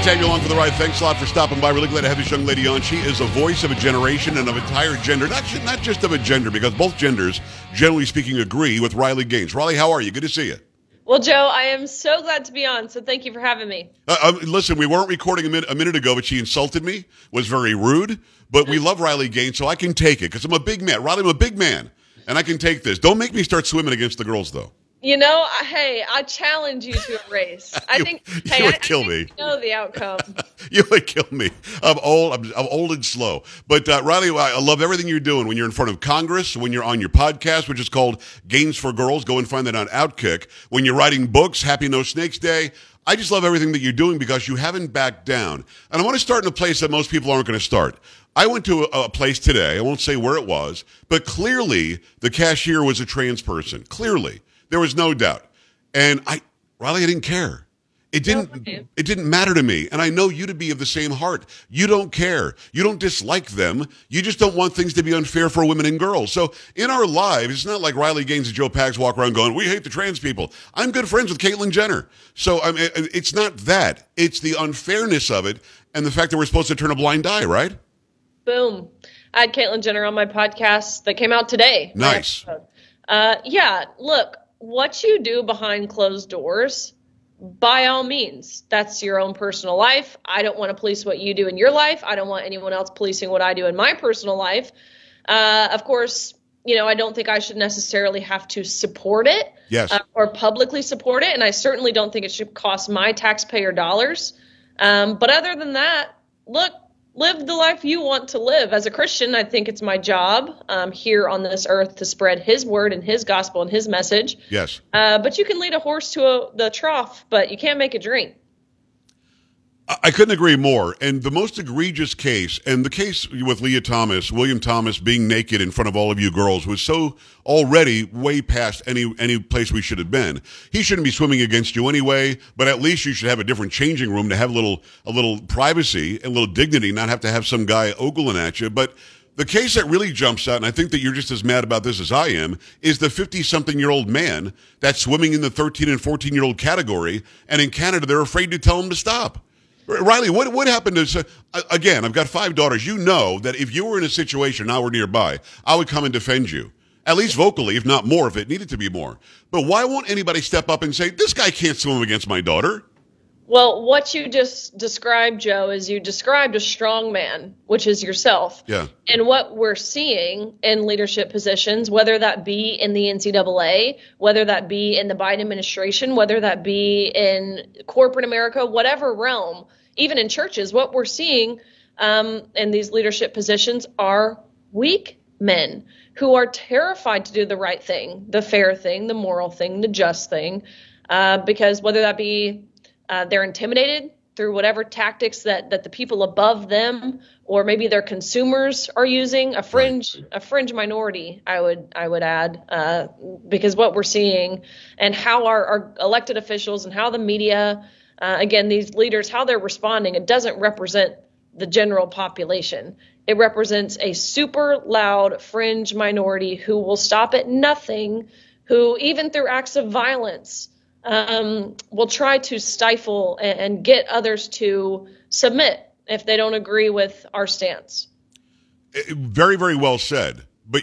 Great to have you along for the ride. Thanks a lot for stopping by. Really glad to have this young lady on. She is a voice of a generation and of an entire gender. Not just of a gender, because both genders, generally speaking, agree with Riley Gaines. Riley, how are you? Good to see you. Well, Joe, I am so glad to be on, so thank you for having me. Listen, we weren't recording a minute ago, but she insulted me, was very rude, but we love Riley Gaines, so I can take it, because I'm a big man. Riley, I'm a big man, and I can take this. Don't make me start swimming against the girls, though. You know, hey, I challenge you to a race. I think you would kill me. You know the outcome. You would kill me. I'm old and slow. But Riley, I love everything you're doing when you're in front of Congress, when you're on your podcast, which is called Gaines for Girls. Go and find that on OutKick. When you're writing books, Happy No Snakes Day. I just love everything that you're doing because you haven't backed down. And I want to start in a place that most people aren't going to start. I went to a place today. I won't say where it was, but clearly the cashier was a trans person. Clearly. There was no doubt. And Riley, I didn't care. It didn't matter to me. And I know you to be of the same heart. You don't care. You don't dislike them. You just don't want things to be unfair for women and girls. So in our lives, it's not like Riley Gaines and Joe Pags walk around going, we hate the trans people. I'm good friends with Caitlyn Jenner. So I mean, it's not that. It's the unfairness of it and the fact that we're supposed to turn a blind eye, right? Boom. I had Caitlyn Jenner on my podcast that came out today. Nice. Yeah, look. What you do behind closed doors, by all means, that's your own personal life. I don't want to police what you do in your life. I don't want anyone else policing what I do in my personal life. Of course, you know, I don't think I should necessarily have to support it, yes, or publicly support it. And I certainly don't think it should cost my taxpayer dollars. But other than that, look, live the life you want to live. As a Christian, I think it's my job here on this earth to spread his word and his gospel and his message. Yes. But you can lead a horse to the trough, but you can't make it drink. I couldn't agree more. And the most egregious case, and the case with Leah Thomas, William Thomas being naked in front of all of you girls was so already way past any place we should have been. He shouldn't be swimming against you anyway, but at least you should have a different changing room to have a little privacy and a little dignity, not have to have some guy ogling at you. But the case that really jumps out, and I think that you're just as mad about this as I am, is the 50-something-year-old man that's swimming in the 13- and 14-year-old category, and in Canada they're afraid to tell him to stop. Riley, what happened to, again, I've got 5 daughters. You know that if you were in a situation now or nearby, I would come and defend you, at least vocally, if not more, if it needed to be more. But why won't anybody step up and say, this guy can't swim against my daughter? Well, what you just described, Joe, is you described a strong man, which is yourself. Yeah. And what we're seeing in leadership positions, whether that be in the NCAA, whether that be in the Biden administration, whether that be in corporate America, whatever realm, even in churches, what we're seeing in these leadership positions are weak men who are terrified to do the right thing, the fair thing, the moral thing, the just thing, because whether that be they're intimidated through whatever tactics that the people above them or maybe their consumers are using, a fringe minority, I would add, because what we're seeing and how our elected officials and how the media, again, these leaders, how they're responding, it doesn't represent the general population. It represents a super loud fringe minority who will stop at nothing, who even through acts of violence will try to stifle and get others to submit if they don't agree with our stance. Very, very well said.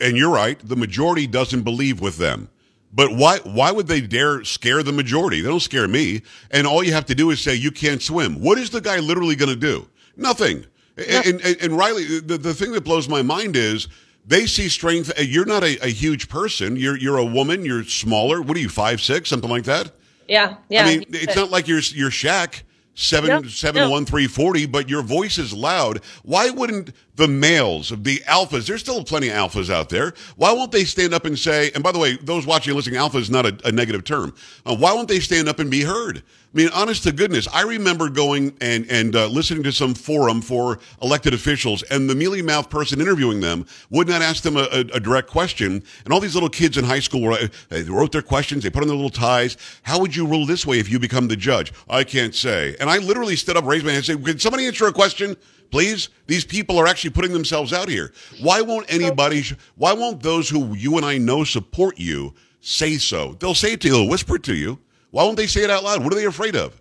And you're right, the majority doesn't believe with them. But why would they dare scare the majority? They don't scare me. And all you have to do is say, you can't swim. What is the guy literally going to do? Nothing. And Riley, the thing that blows my mind is, they see strength. You're not a huge person. You're a woman. You're smaller. What are you, 5'6", something like that? Yeah. I mean, it's not like you're Shaq, 7'1", 340, but your voice is loud. Why wouldn't the males, the alphas? There's still plenty of alphas out there. Why won't they stand up and say? And by the way, those watching and listening, alpha is not a negative term. Why won't they stand up and be heard? I mean, honest to goodness, I remember going and listening to some forum for elected officials, and the mealy-mouthed person interviewing them would not ask them a direct question. And all these little kids in high school, they wrote their questions, they put on their little ties. How would you rule this way if you become the judge? I can't say. And I literally stood up, raised my hand, and said, "Can somebody answer a question, please? These people are actually putting themselves out here. Why won't anybody? Why won't those who you and I know support you say so? They'll say it to you, they'll whisper it to you." Why won't they say it out loud? What are they afraid of?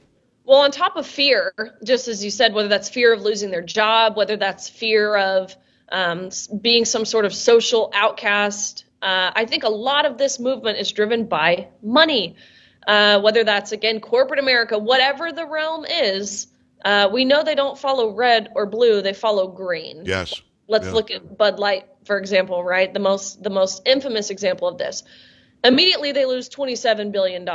Well, on top of fear, just as you said, whether that's fear of losing their job, whether that's fear of being some sort of social outcast, I think a lot of this movement is driven by money, whether that's, again, corporate America, whatever the realm is. We know they don't follow red or blue. They follow green. Yes. Let's look at Bud Light, for example, right? The most infamous example of this. Immediately, they lose $27 billion,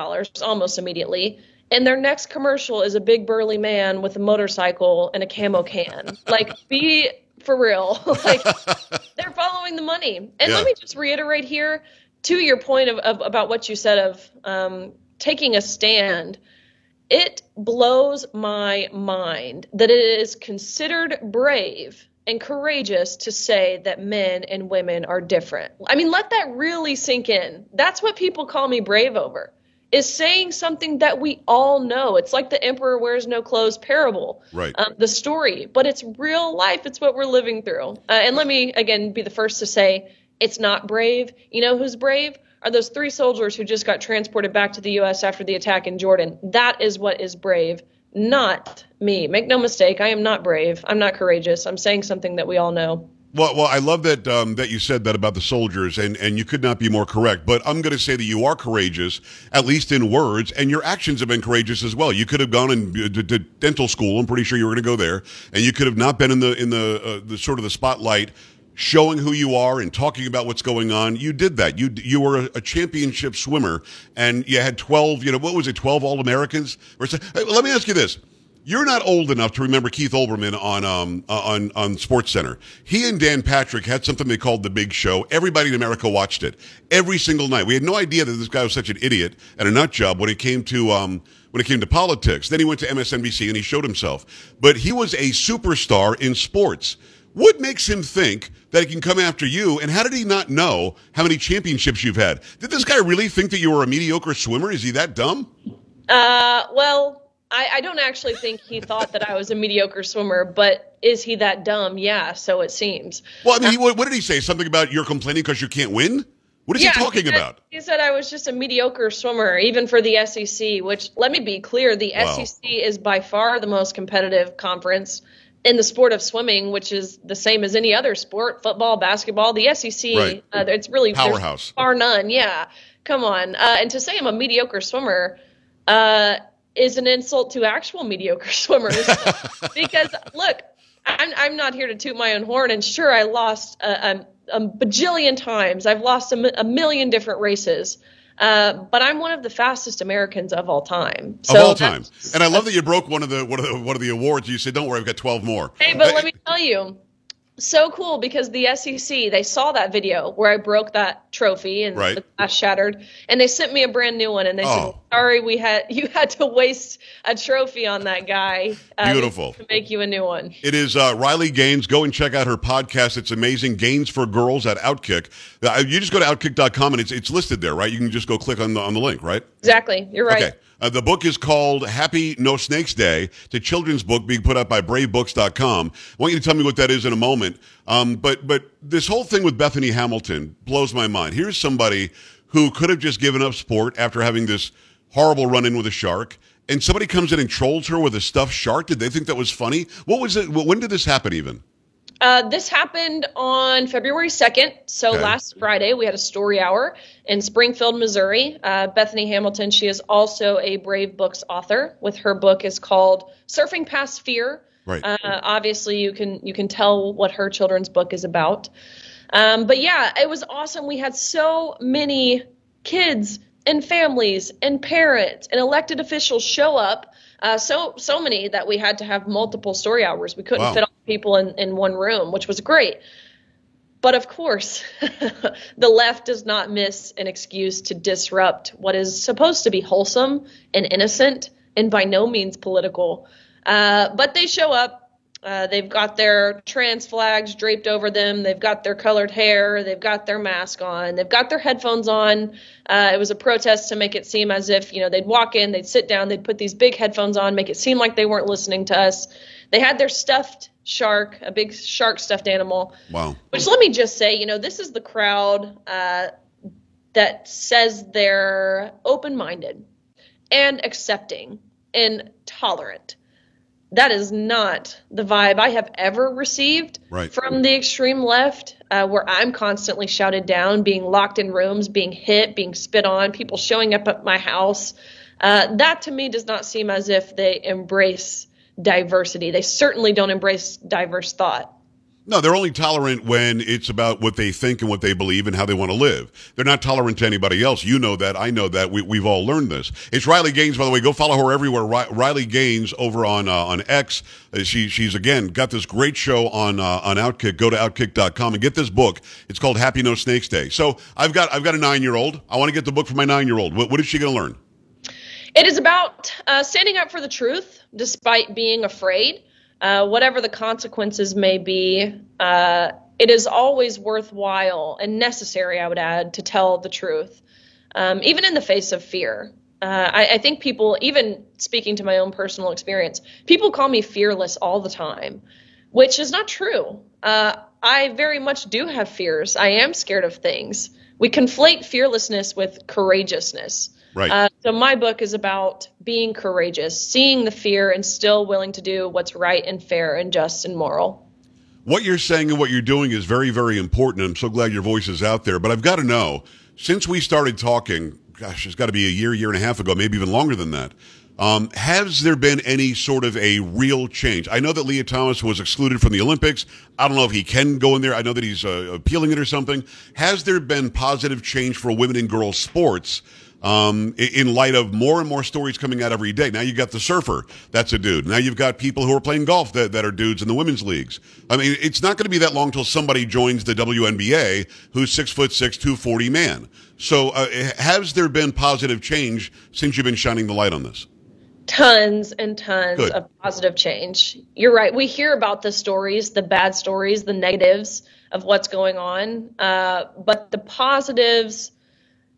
almost immediately. And their next commercial is a big burly man with a motorcycle and a camo can. Like, be for real. Like, they're following the money. And let me just reiterate here to your point about what you said of taking a stand. It blows my mind that it is considered brave and courageous to say that men and women are different. I mean, let that really sink in. That's what people call me brave over, is saying something that we all know. It's like the Emperor Wears No Clothes parable, right? The story, but it's real life. It's what we're living through. And let me, again, be the first to say it's not brave. You know who's brave? Are those three soldiers who just got transported back to the U.S. after the attack in Jordan. That is what is brave, not me. Make no mistake, I am not brave. I'm not courageous. I'm saying something that we all know. Well, I love that that you said that about the soldiers, and you could not be more correct. But I'm going to say that you are courageous, at least in words, and your actions have been courageous as well. You could have gone to dental school. I'm pretty sure you were going to go there, and you could have not been in the sort of the spotlight, showing who you are and talking about what's going on. You did that. You were a championship swimmer, and you had 12, 12 All-Americans? Or so. Hey, let me ask you this. You're not old enough to remember Keith Olbermann on SportsCenter. He and Dan Patrick had something they called The Big Show. Everybody in America watched it every single night. We had no idea that this guy was such an idiot and a nut job when it came to politics. Then he went to MSNBC and he showed himself. But he was a superstar in sports. What makes him think that he can come after you? And how did he not know how many championships you've had? Did this guy really think that you were a mediocre swimmer? Is he that dumb? Well, I don't actually think he thought that I was a mediocre swimmer, but is he that dumb? Yeah, so it seems. Well, I mean, what did he say? Something about you're complaining because you can't win? What is he talking about? He said I was just a mediocre swimmer, even for the SEC, which, let me be clear, the SEC is by far the most competitive conference in the sport of swimming, which is the same as any other sport, football, basketball, the SEC, right. It's really powerhouse, bar none. Yeah, come on. And to say I'm a mediocre swimmer is an insult to actual mediocre swimmers, because look, I'm not here to toot my own horn. And sure, I lost a bajillion times. I've lost a million different races. But I'm one of the fastest Americans of all time. And I love that you broke one of the awards. You said, "Don't worry, I've got 12 more." Hey, but let me tell you, so cool, because the SEC, they saw that video where I broke that trophy and the glass shattered, and they sent me a brand new one, and they said, "Sorry, you had to waste a trophy on that guy. Beautiful. To make you a new one." It is Riley Gaines. Go and check out her podcast. It's amazing. Gaines for Girls at OutKick. You just go to outkick.com and it's listed there, right? You can just go click on the link, right? Exactly. You're right. Okay. The book is called Happy No Snakes Day. It's a children's book being put out by BraveBooks.com. I want you to tell me what that is in a moment. But this whole thing with Bethany Hamilton blows my mind. Here's somebody who could have just given up sport after having this horrible run-in with a shark, and somebody comes in and trolls her with a stuffed shark. Did they think that was funny? What was it? When did this happen even? This happened on February 2nd, so last Friday. We had a story hour in Springfield, Missouri. Bethany Hamilton, she is also a Brave Books author. With her book is called Surfing Past Fear. Right. Obviously, you can tell what her children's book is about. But yeah, it was awesome. We had so many kids and families and parents and elected officials show up. So many that we had to have multiple story hours. We couldn't fit all the people in one room, which was great. But of course, the left does not miss an excuse to disrupt what is supposed to be wholesome and innocent and by no means political. But they show up. They've got their trans flags draped over them. They've got their colored hair. They've got their mask on. They've got their headphones on. It was a protest to make it seem as if, they'd walk in, they'd sit down, they'd put these big headphones on, make it seem like they weren't listening to us. They had their stuffed shark, a big shark stuffed animal. Wow. Which, let me just say, this is the crowd that says they're open-minded and accepting and tolerant. That is not the vibe I have ever received from the extreme left, where I'm constantly shouted down, being locked in rooms, being hit, being spit on, people showing up at my house. That to me does not seem as if they embrace diversity. They certainly don't embrace diverse thought. No, they're only tolerant when it's about what they think and what they believe and how they want to live. They're not tolerant to anybody else. You know that. I know that. We've all learned this. It's Riley Gaines, by the way. Go follow her everywhere. Riley Gaines over on X. She's again got this great show on OutKick. Go to OutKick.com and get this book. It's called Happy No Snakes Day. So I've got a 9-year-old. I want to get the book for my 9-year-old. What is she going to learn? It is about standing up for the truth despite being afraid. Whatever the consequences may be, it is always worthwhile and necessary, I would add, to tell the truth, even in the face of fear. I think people, even speaking to my own personal experience, people call me fearless all the time, which is not true. I very much do have fears. I am scared of things. We conflate fearlessness with courageousness. Right. So my book is about being courageous, seeing the fear and still willing to do what's right and fair and just and moral. What you're saying and what you're doing is very, very important. I'm so glad your voice is out there. But I've got to know, since we started talking, gosh, it's got to be a year and a half ago, maybe even longer than that. Has there been any sort of a real change? I know that Leah Thomas was excluded from the Olympics. I don't know if he can go in there. I know that he's appealing it or something. Has there been positive change for women and girls sports? In light of more and more stories coming out every day. Now you've got the surfer, that's a dude. Now you've got people who are playing golf that are dudes in the women's leagues. I mean, it's not going to be that long till somebody joins the WNBA who's 6'6", 240 man. So has there been positive change since you've been shining the light on this? Tons and tons of positive change. You're right. We hear about the stories, the bad stories, the negatives of what's going on. But the positives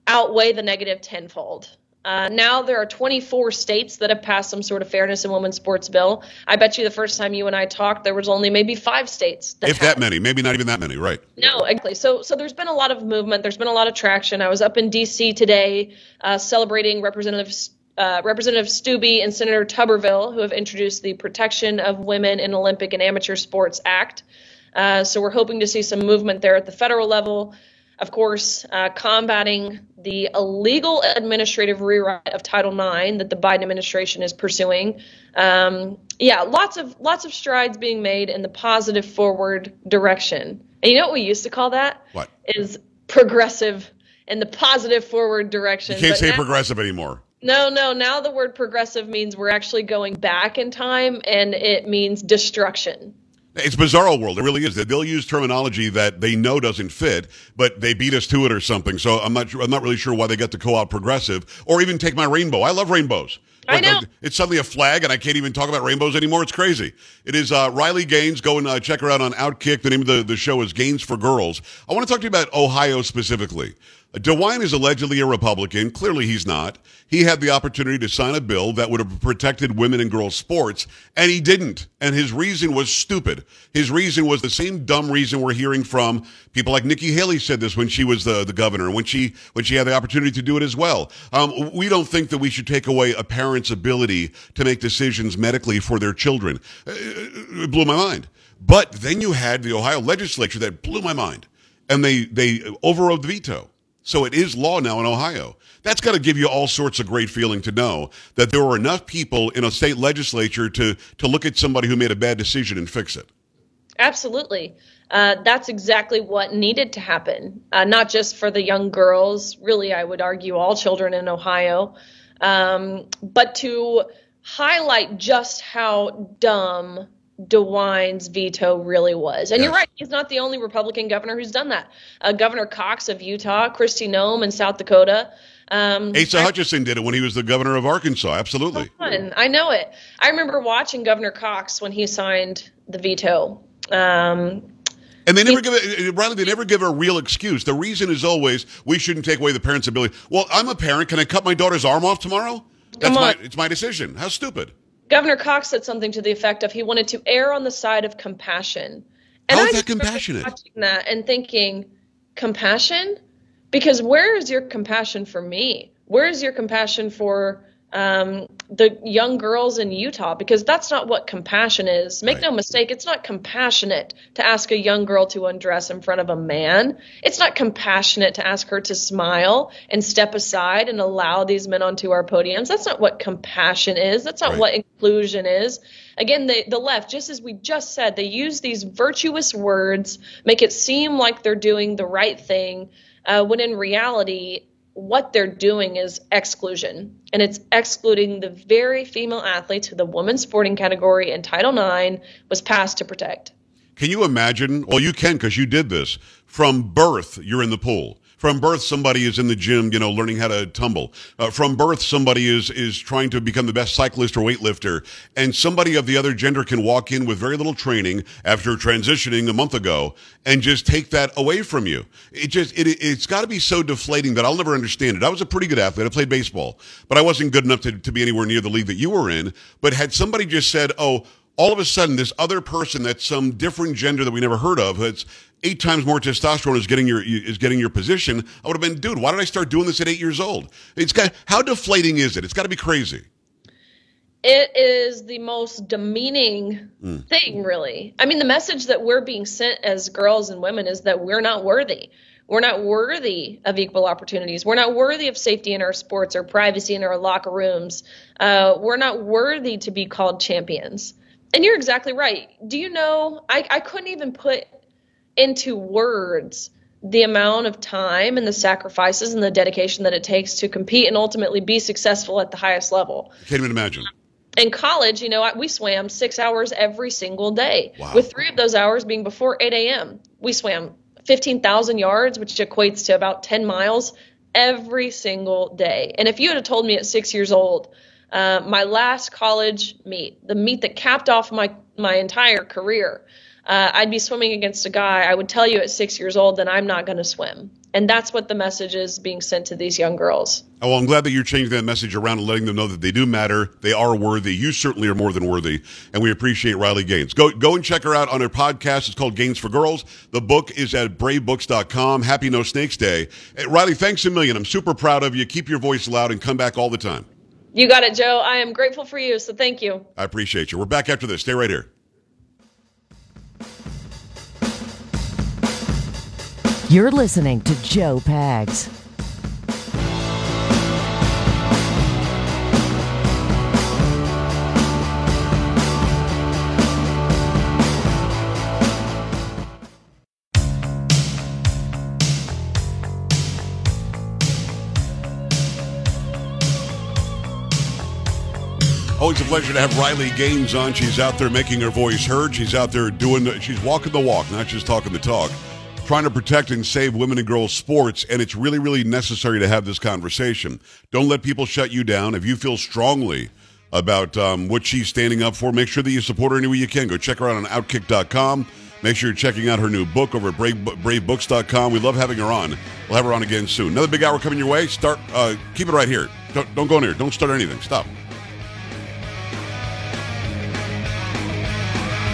outweigh the negative tenfold. Now there are 24 states that have passed some sort of fairness in women's sports bill. I bet you the first time you and I talked, there was only maybe 5 states. If that many, maybe not even that many, right? No, exactly. So there's been a lot of movement. There's been a lot of traction. I was up in D.C. today celebrating Representative Stubbe and Senator Tuberville, who have introduced the Protection of Women in Olympic and Amateur Sports Act. So we're hoping to see some movement there at the federal level. Of course, combating the illegal administrative rewrite of Title IX that the Biden administration is pursuing. Lots of strides being made in the positive forward direction. And you know what we used to call that? What? Is progressive in the positive forward direction. You can't say progressive anymore. No. Now the word progressive means we're actually going back in time, and it means destruction. It's bizarro world. It really is. They'll use terminology that they know doesn't fit, but they beat us to it or something. So I'm not really sure why they got to co-opt progressive or even take my rainbow. I love rainbows. Like, I know. It's suddenly a flag, and I can't even talk about rainbows anymore. It's crazy. It is Riley Gaines. Go and check her out on OutKick. The name of the show is Gaines for Girls. I want to talk to you about Ohio specifically. DeWine is allegedly a Republican. Clearly he's not. He had the opportunity to sign a bill that would have protected women and girls sports, and he didn't. And his reason was stupid. His reason was the same dumb reason we're hearing from people like Nikki Haley said this when she was the governor, when she had the opportunity to do it as well. We don't think that we should take away a parent's ability to make decisions medically for their children. It blew my mind. But then you had the Ohio legislature that blew my mind, and they overrode the veto. So it is law now in Ohio. That's got to give you all sorts of great feeling to know that there were enough people in a state legislature to look at somebody who made a bad decision and fix it. Absolutely. That's exactly what needed to happen, not just for the young girls, really, I would argue all children in Ohio, but to highlight just how dumb DeWine's veto really was. And yes, You're right, he's not the only Republican governor who's done that. Governor Cox of Utah, Kristi Noem in South Dakota. Asa Hutchison did it when he was the governor of Arkansas, absolutely. I know it. I remember watching Governor Cox when he signed the veto. And they never give a real excuse. The reason is always, we shouldn't take away the parents' ability. Well, I'm a parent. Can I cut my daughter's arm off tomorrow? It's my decision. How stupid. Governor Cox said something to the effect of he wanted to err on the side of compassion. And I was watching that and thinking, compassion? Because where is your compassion for me? Where is your compassion for the young girls in Utah, because that's not what compassion is. Make no mistake, it's not compassionate to ask a young girl to undress in front of a man. It's not compassionate to ask her to smile and step aside and allow these men onto our podiums. That's not what compassion is. That's not what inclusion is. Again, the left, just as we just said, they use these virtuous words, make it seem like they're doing the right thing, when in reality, what they're doing is exclusion, and it's excluding the very female athletes who the women's sporting category in Title IX was passed to protect. Can you imagine? Well, you can, because you did this. From birth, you're in the pool. From birth, somebody is in the gym, you know, learning how to tumble. From birth, somebody is trying to become the best cyclist or weightlifter. And somebody of the other gender can walk in with very little training after transitioning a month ago and just take that away from you. It's got to be so deflating that I'll never understand it. I was a pretty good athlete. I played baseball, but I wasn't good enough to be anywhere near the league that you were in. But had somebody just said, oh, all of a sudden, this other person that's some different gender that we never heard of, that's 8 times more testosterone, is getting your position, I would have been, dude, why did I start doing this at 8 years old? How deflating is it? It's got to be crazy. It is the most demeaning thing, really. I mean, the message that we're being sent as girls and women is that we're not worthy. We're not worthy of equal opportunities. We're not worthy of safety in our sports or privacy in our locker rooms. We're not worthy to be called champions. And you're exactly right. Do you know, I couldn't even put into words the amount of time and the sacrifices and the dedication that it takes to compete and ultimately be successful at the highest level. I can't even imagine. In college, you know, we swam 6 hours every single day, with 3 of those hours being before 8 a.m. We swam 15,000 yards, which equates to about 10 miles every single day. And if you had told me at 6 years old, my last college meet, the meet that capped off my entire career, I'd be swimming against a guy, I would tell you at 6 years old that I'm not going to swim. And that's what the message is being sent to these young girls. Oh, well, I'm glad that you're changing that message around and letting them know that they do matter. They are worthy. You certainly are more than worthy. And we appreciate Riley Gaines. Go and check her out on her podcast. It's called Gaines for Girls. The book is at BraveBooks.com. Happy No Snakes Day. Hey, Riley, thanks a million. I'm super proud of you. Keep your voice loud and come back all the time. You got it, Joe. I am grateful for you, so thank you. I appreciate you. We're back after this. Stay right here. You're listening to Joe Pags. Always a pleasure to have Riley Gaines on. She's out there making her voice heard. She's out there she's walking the walk, not just talking the talk, trying to protect and save women and girls sports. And it's really, really necessary to have this conversation. Don't let people shut you down. If you feel strongly about what she's standing up for, make sure that you support her any way you can. Go check her out on OutKick.com. Make sure you're checking out her new book over at BraveBooks.com. We love having her on. We'll have her on again soon. Another big hour coming your way. Keep it right here. Don't go in here. Don't start anything. Stop.